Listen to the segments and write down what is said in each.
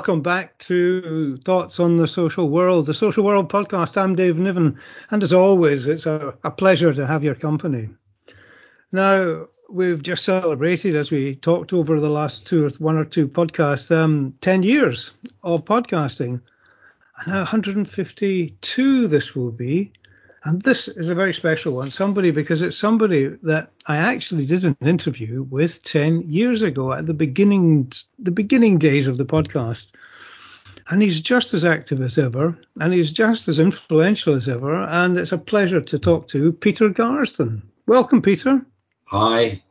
welcome back to Thoughts on the Social World podcast. I'm Dave Niven, and as always, it's a pleasure to have your company. Now, we've just celebrated, as we talked over the last one or two podcasts, 10 years of podcasting, and 152 this will be. And this is a very special one, because it's somebody that I actually did an interview with 10 years ago at the beginning days of the podcast. And he's just as active as ever, and he's just as influential as ever. And it's a pleasure to talk to Peter Garsden. Welcome, Peter. Hi.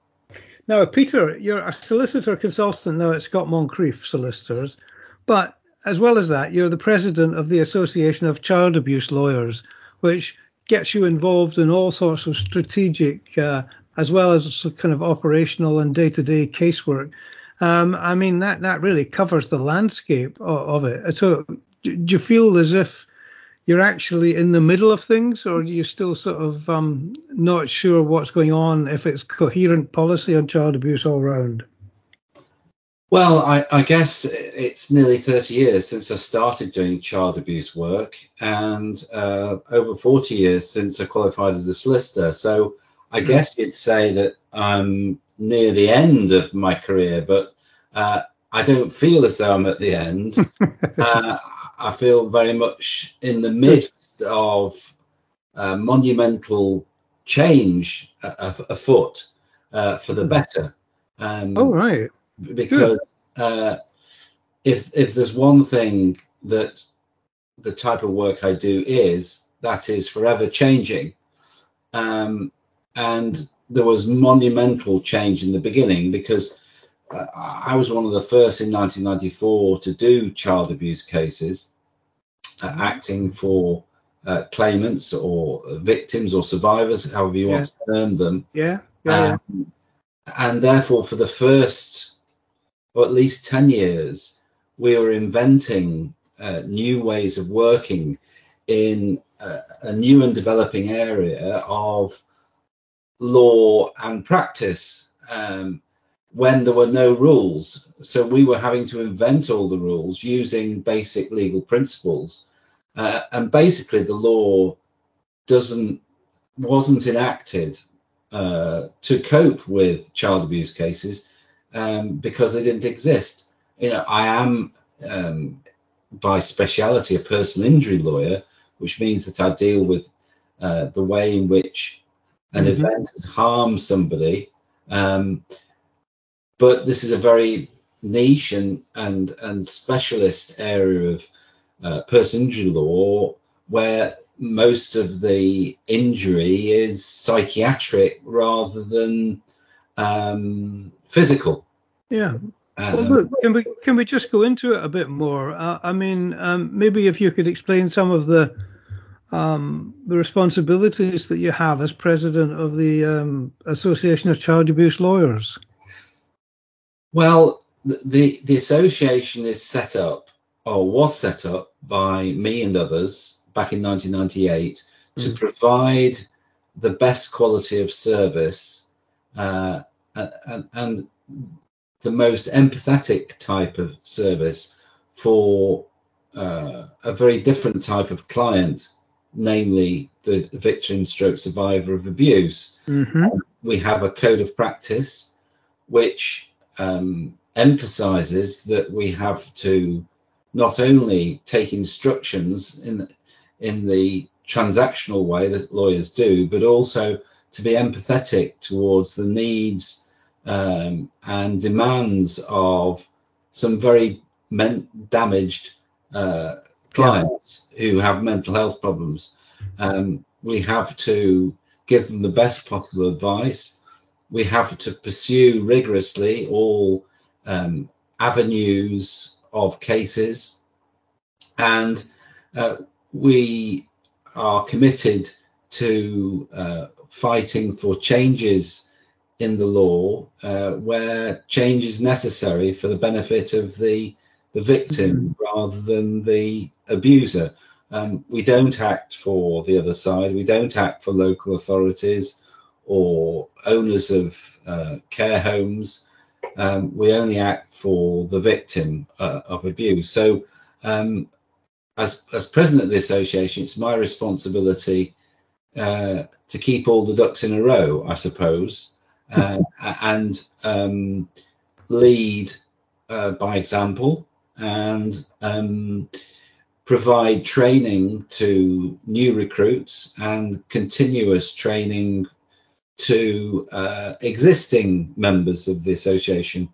Now, Peter, you're a solicitor consultant now at Scott-Moncrieff Solicitors. But as well as that, you're the president of the Association of Child Abuse Lawyers, which gets you involved in all sorts of strategic as well as kind of operational and day-to-day casework. I mean, that really covers the landscape of it. So do you feel as if you're actually in the middle of things, or are you still sort of not sure what's going on, if it's coherent policy on child abuse all round? Well, I guess it's nearly 30 years since I started doing child abuse work, and over 40 years since I qualified as a solicitor. So I guess you'd say that I'm near the end of my career, but I don't feel as though I'm at the end. I feel very much in the midst of monumental change afoot for the better. All right. Because if there's one thing that the type of work I do is, that is forever changing. And there was monumental change in the beginning, because I was one of the first in 1994 to do child abuse cases, acting for claimants or victims or survivors, however you want to term them. And therefore, for the first, or at least 10 years, we were inventing new ways of working in a new and developing area of law and practice when there were no rules. So we were having to invent all the rules using basic legal principles. And basically, the law wasn't enacted to cope with child abuse cases, because they didn't exist. You know, I am by speciality a personal injury lawyer, which means that I deal with the way in which an event has harmed somebody. But this is a very niche and specialist area of personal injury law, where most of the injury is psychiatric rather than physical. Well, look, can we just go into it a bit more? I mean, maybe if you could explain some of the responsibilities that you have as president of the Association of Child Abuse Lawyers. Well, the association is set up, or was set up, by me and others back in 1998 to provide the best quality of service and the most empathetic type of service for a very different type of client, namely the victim/survivor of abuse. We have a code of practice which emphasizes that we have to not only take instructions in the transactional way that lawyers do, but also to be empathetic towards the needs and demands of some very damaged clients who have mental health problems. We have to give them the best possible advice. We have to pursue rigorously all avenues of cases. And we are committed to fighting for changes in the law where change is necessary for the benefit of the victim rather than the abuser. We don't act for the other side. We don't act for local authorities or owners of care homes. We only act for the victim of abuse. So as president of the association, it's my responsibility to keep all the ducks in a row, I suppose, and lead by example, and provide training to new recruits and continuous training to existing members of the association.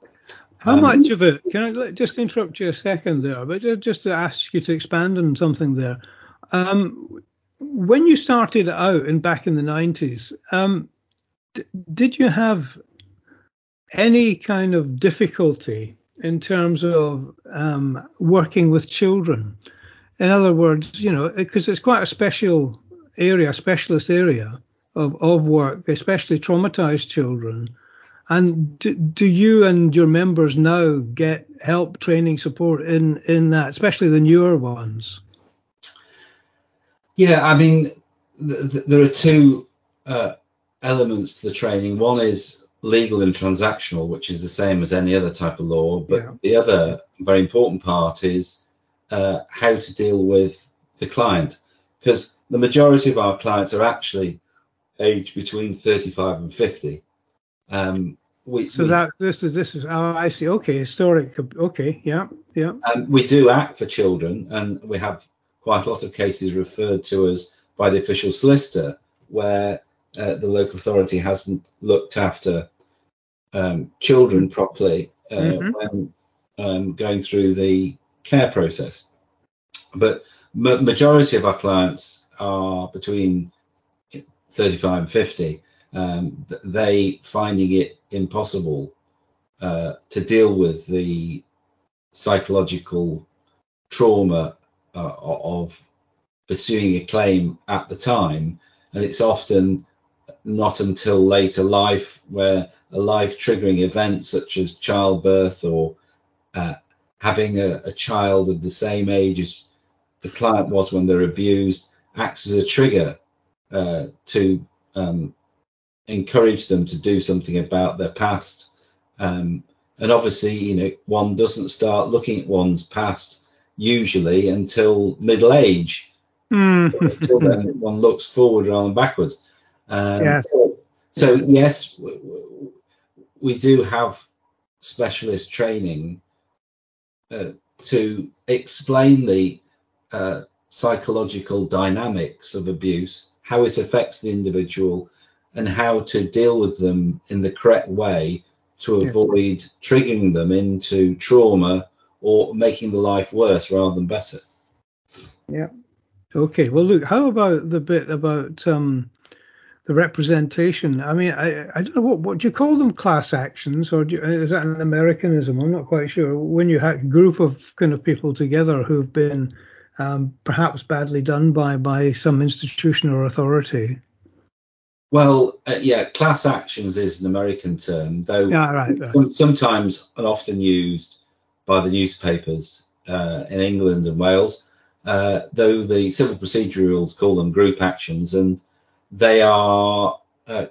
How much of it, can I just interrupt you a second there, but just to ask you to expand on something there. When you started out back in the 90s, did you have any kind of difficulty in terms of working with children? In other words, you know, because it's quite a special area, specialist area of work, especially traumatized children. And do you and your members now get help, training, support in that, especially the newer ones? Yeah, I mean, there are two elements to the training. One is legal and transactional, which is the same as any other type of law. But the other very important part is how to deal with the client, because the majority of our clients are actually aged between 35 and 50. This is oh, I see. Okay, historic. Okay, yeah. We do act for children, and we have quite a lot of cases referred to us by the official solicitor where the local authority hasn't looked after children properly when going through the care process. But majority of our clients are between 35 and 50. They finding it impossible to deal with the psychological trauma of pursuing a claim at the time, and it's often not until later life where a life-triggering event such as childbirth or having a child of the same age as the client was when they're abused acts as a trigger to encourage them to do something about their past. And obviously, you know, one doesn't start looking at one's past usually until middle age. Until then, one looks forward rather than backwards. So yes, we do have specialist training to explain the psychological dynamics of abuse, how it affects the individual, and how to deal with them in the correct way to avoid triggering them into trauma or making the life worse rather than better. Yeah. Okay. Well, look, how about the bit about the representation? I mean, I don't know, what do you call them, class actions, or is that an Americanism? I'm not quite sure. When you have a group of kind of people together who've been perhaps badly done by some institution or authority. Well, class actions is an American term, though sometimes and often used by the newspapers in England and Wales, though the civil procedure rules call them group actions, and they are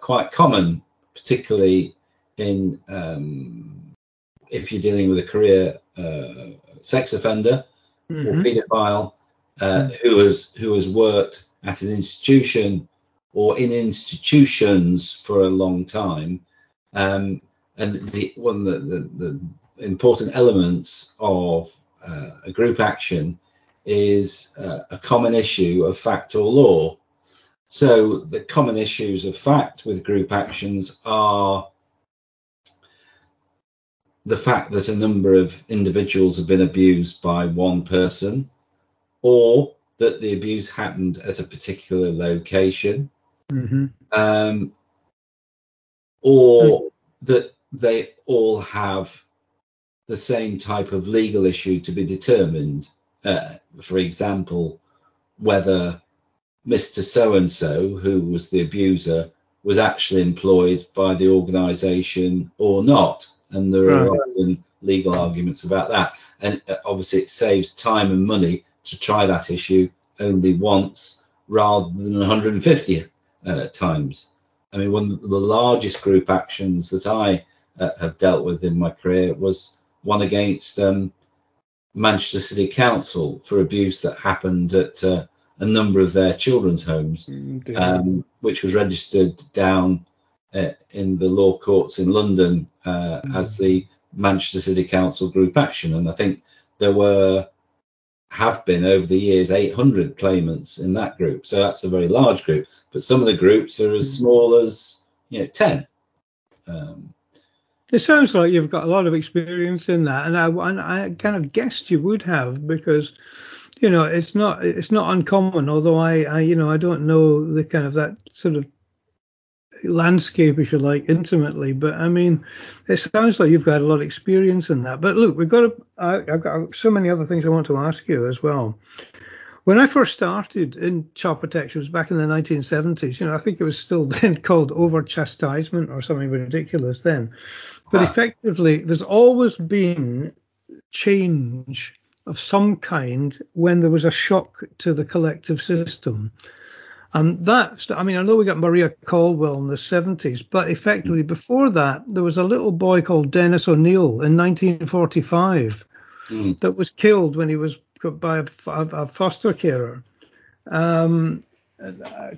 quite common, particularly in if you're dealing with a career sex offender or paedophile who has worked at an institution or in institutions for a long time. And one of the important elements of a group action is a common issue of fact or law. So the common issues of fact with group actions are the fact that a number of individuals have been abused by one person, or that the abuse happened at a particular location, or that they all have the same type of legal issue to be determined. For example, whether Mr. So-and-so, who was the abuser, was actually employed by the organisation or not. And there are often legal arguments about that. And obviously it saves time and money to try that issue only once rather than 150 times. I mean, one of the largest group actions that I have dealt with in my career was one against Manchester City Council for abuse that happened at a number of their children's homes, which was registered down in the law courts in London as the Manchester City Council group action. And I think there have been over the years 800 claimants in that group, so that's a very large group. But some of the groups are as small as 10. It sounds like you've got a lot of experience in that, and I kind of guessed you would have, because it's not uncommon. Although I don't know the kind of that sort of landscape, if you like, intimately, but I mean, it sounds like you've got a lot of experience in that. But look, I've got so many other things I want to ask you as well. When I first started in child protection, it was back in the 1970s. I think it was still then called over chastisement or something ridiculous then. But effectively, there's always been change of some kind when there was a shock to the collective system. And I know we got Maria Colwell in the 70s, but effectively before that, there was a little boy called Dennis O'Neill in 1945 that was killed when he was by a foster carer.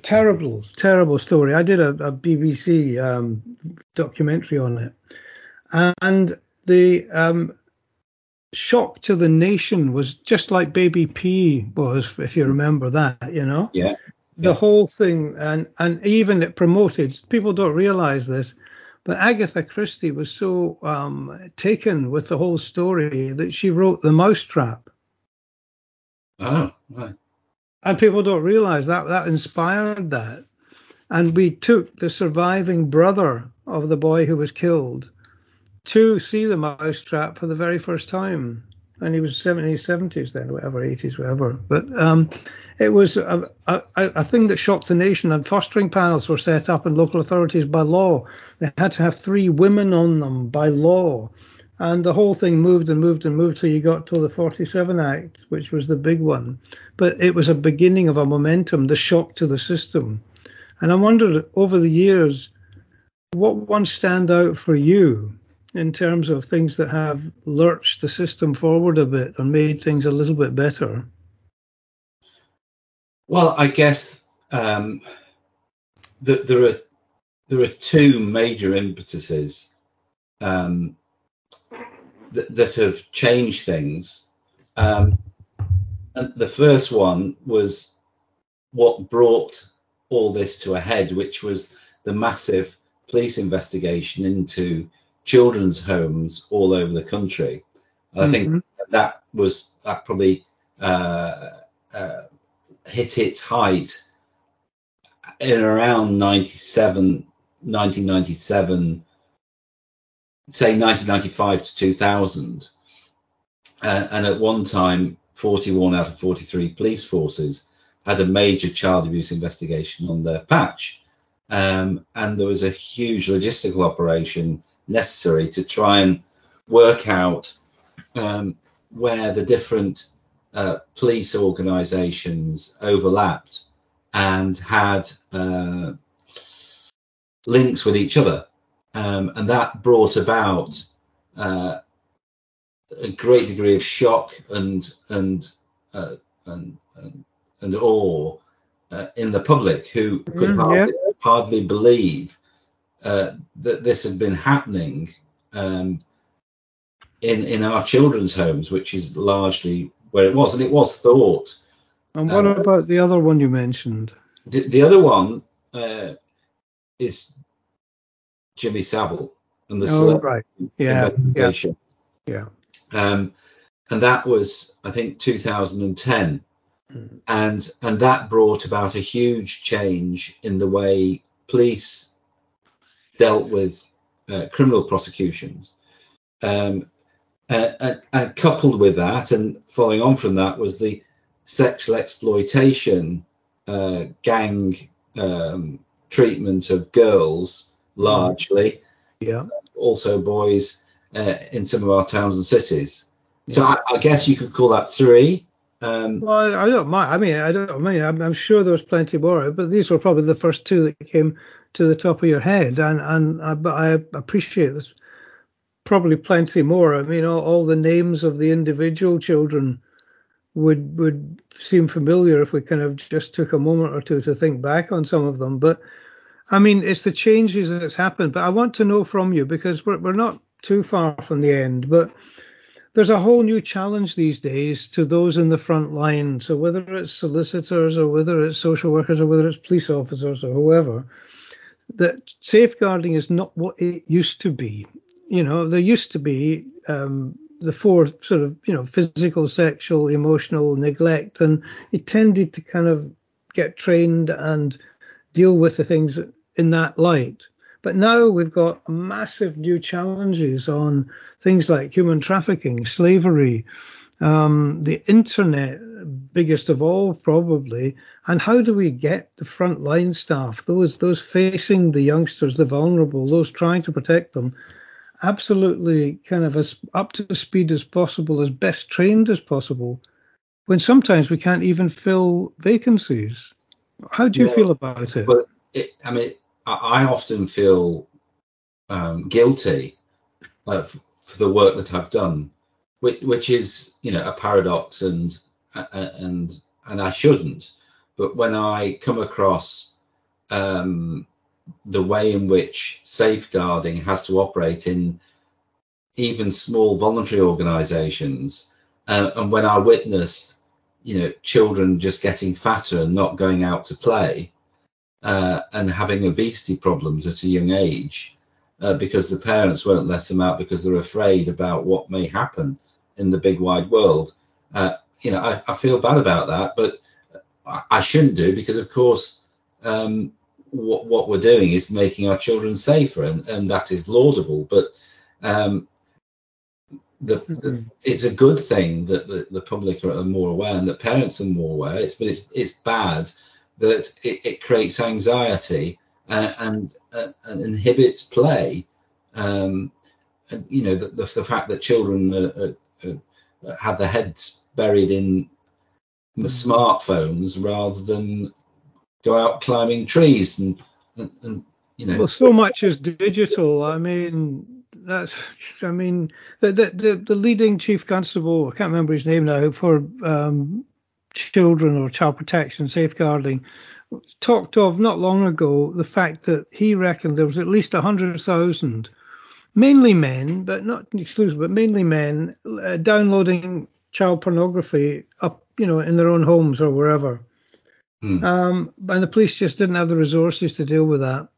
Terrible story. I did a BBC documentary on it. And the shock to the nation was just like Baby P was, if you remember that, Yeah. The whole thing, and even it promoted, people don't realize this, but Agatha Christie was so taken with the whole story that she wrote The Mousetrap. Oh, right. And people don't realize that inspired that. And we took the surviving brother of the boy who was killed to see The Mousetrap for the very first time. And he was 70s then, whatever, 80s, whatever. But it was a thing that shocked the nation, and fostering panels were set up in local authorities by law. They had to have 3 women on them by law. And the whole thing moved till you got to the 47 Act, which was the big one. But it was a beginning of a momentum, the shock to the system. And I wondered over the years, what ones stand out for you in terms of things that have lurched the system forward a bit and made things a little bit better? Well, I guess that there are 2 major impetuses that have changed things. And the first one was what brought all this to a head, which was the massive police investigation into children's homes all over the country. I think that probably hit its height in around 1997, say 1995 to 2000. And at one time, 41 out of 43 police forces had a major child abuse investigation on their patch. And there was a huge logistical operation necessary to try and work out where the different police organisations overlapped and had links with each other, and that brought about a great degree of shock and awe in the public, who could hardly believe that this had been happening in our children's homes, which is largely where it was, and it was thought. And what about the other one you mentioned? The other one is Jimmy Savile and the investigation. Yeah. And that was, I think, 2010, and that brought about a huge change in the way police dealt with criminal prosecutions, and coupled with that, and following on from that, was the sexual exploitation gang treatment of girls, largely, also boys, in some of our towns and cities. So I guess you could call that 3. Well, I don't mind. I'm sure there was plenty more, but these were probably the first 2 that came to the top of your head, but I appreciate this. probably plenty more. I mean, all the names of the individual children would seem familiar if we kind of just took a moment or two to think back on some of them. But I mean, it's the changes that's happened. But I want to know from you, because we're not too far from the end, but there's a whole new challenge these days to those in the front line. So whether it's solicitors or whether it's social workers or whether it's police officers or whoever, that safeguarding is not what it used to be. You know, there used to be the four sort of, you know, physical, sexual, emotional neglect, and it tended to kind of get trained and deal with the things in that light. But now we've got massive new challenges on things like human trafficking, slavery, the internet, biggest of all probably. And how do we get the frontline staff, those facing the youngsters, the vulnerable, those trying to protect them, absolutely kind of as up to speed as possible, as best trained as possible, when sometimes we can't even fill vacancies? How do you feel about it? Well, I mean, I often feel guilty for the work that I've done, which is, you know, a paradox, and I shouldn't. But when I come across the way in which safeguarding has to operate in even small voluntary organisations, and when I witness, you know, children just getting fatter and not going out to play, and having obesity problems at a young age, because the parents won't let them out because they're afraid about what may happen in the big wide world. You know, I feel bad about that, but I shouldn't do, because of course, what we're doing is making our children safer, and that is laudable, but it's a good thing that the public are more aware and that parents are more aware. But it's bad that it creates anxiety and inhibits play. And, you know, the fact that children have their heads buried in smartphones rather than go out climbing trees and you know. Well, so much is digital. I mean, the leading chief constable, I can't remember his name now, for children or child protection safeguarding, talked of not long ago the fact that he reckoned there was at least 100,000, mainly men, but not exclusive, but mainly men downloading child pornography up, you know, in their own homes or wherever. And the police just didn't have the resources to deal with that.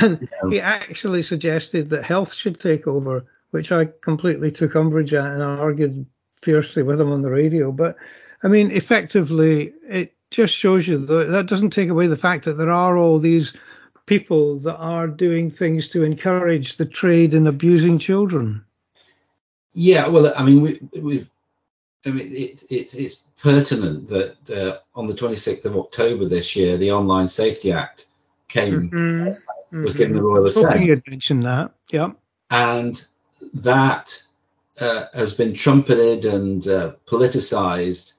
And he actually suggested that health should take over, which I completely took umbrage at, and I argued fiercely with him on the radio. But I mean, effectively, it just shows you that doesn't take away the fact that there are all these people that are doing things to encourage the trade in abusing children. Yeah, well, I mean, it's pertinent that on the 26th of October this year, the Online Safety Act was given the royal assent. Hoping you'd mention that, yeah. And that has been trumpeted and politicised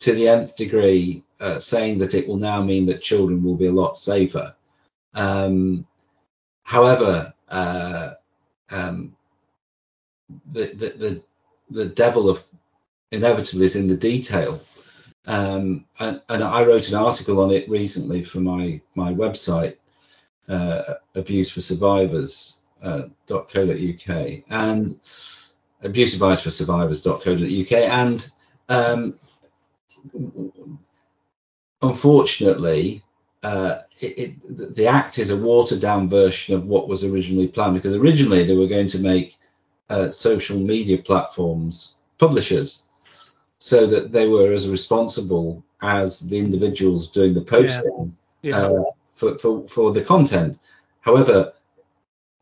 to the nth degree, saying that it will now mean that children will be a lot safer. However, the devil of inevitably is in the detail, and I wrote an article on it recently for my website, abuseforsurvivors.co.uk and abuseadviceforsurvivors.co.uk, and unfortunately the act is a watered down version of what was originally planned, because originally they were going to make social media platforms publishers, so that they were as responsible as the individuals doing the posting for the content. However,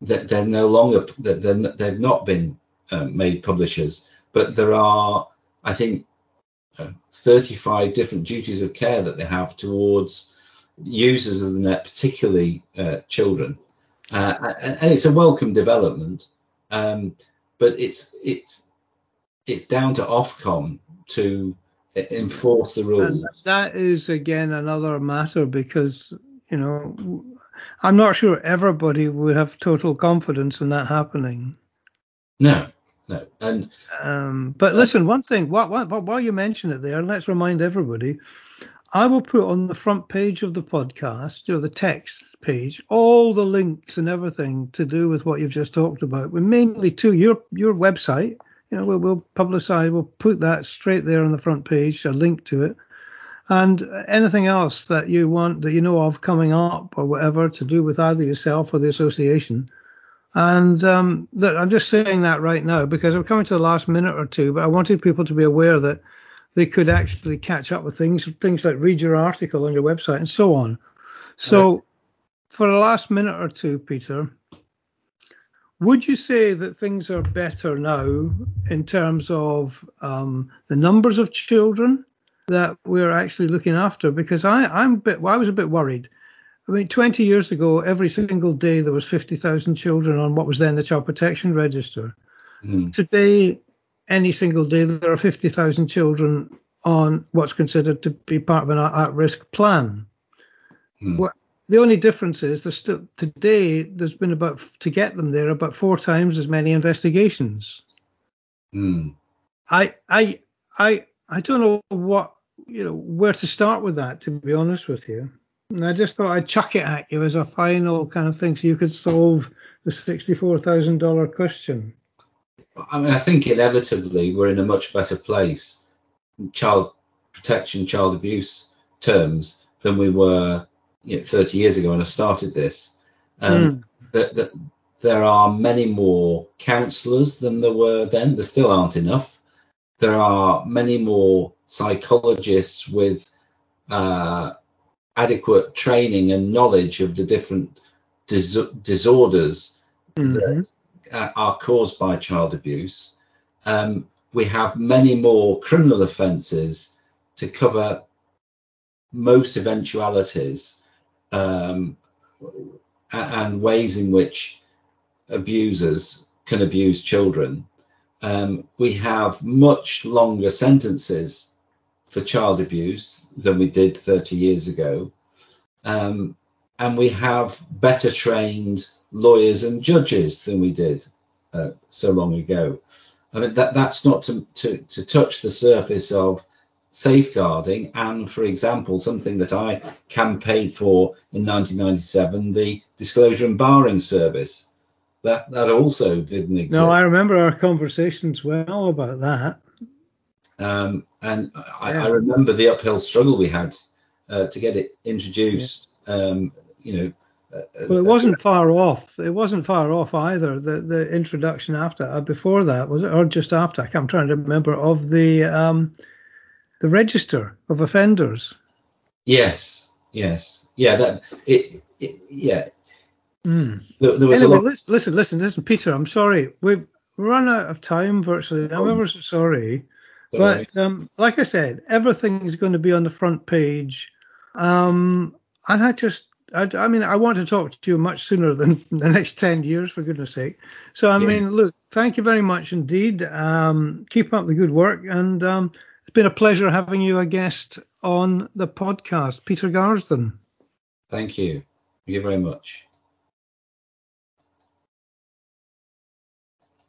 that they're no longer, that they've not been made publishers, but there are, I think, 35 different duties of care that they have towards users of the net, particularly children, and it's a welcome development, but it's down to Ofcom to enforce the rules. And that is, again, another matter, because, you know, I'm not sure everybody would have total confidence in that happening. No. And but listen, one thing, while you mention it there, let's remind everybody, I will put on the front page of the podcast, the text page, all the links and everything to do with what you've just talked about. We're mainly to your website. We'll publicize, we'll put that straight there on the front page, a link to it. And anything else that you want, that you know of coming up or whatever, to do with either yourself or the association. And look, I'm just saying that right now because we're coming to the last minute or two, but I wanted people to be aware that they could actually catch up with things like read your article on your website and so on. So right. For the last minute or two, Peter, would you say that things are better now in terms of the numbers of children that we're actually looking after? Because I was a bit worried. I mean, 20 years ago, every single day there was 50,000 children on what was then the Child Protection Register. Mm. Today, any single day, there are 50,000 children on what's considered to be part of an at-risk plan. Mm. Well, the only difference is there's still today there's been about 4 times as many investigations. Mm. I don't know what where to start with that, to be honest with you. And I just thought I'd chuck it at you as a final kind of thing so you could solve the $64,000 question. I mean, I think inevitably we're in a much better place in child protection, child abuse terms than we were 30 years ago when I started this. That there are many more counsellors than there were then. There still aren't enough. There are many more psychologists with adequate training and knowledge of the different disorders that are caused by child abuse. We have many more criminal offences to cover most eventualities and ways in which abusers can abuse children. We have much longer sentences for child abuse than we did 30 years ago. And we have better trained lawyers and judges than we did so long ago. I mean, that's not to touch the surface of safeguarding and, for example, something that I campaigned for in 1997, the Disclosure and Barring Service. That also didn't exist. No, I remember our conversations well about that. And yeah. I remember the uphill struggle we had to get it introduced. Yeah. Well, it wasn't far off. It wasn't far off either. The introduction before that, was it, or just after? I'm trying to remember of the register of offenders. Yes, yeah. That. There was anyway, listen, Peter. I'm sorry, we've run out of time virtually. I'm ever so sorry, but like I said, everything's going to be on the front page. And I want to talk to you much sooner than the next 10 years, for goodness sake. So, look, thank you very much indeed. Keep up the good work. And it's been a pleasure having you a guest on the podcast, Peter Garsden. Thank you. Thank you very much.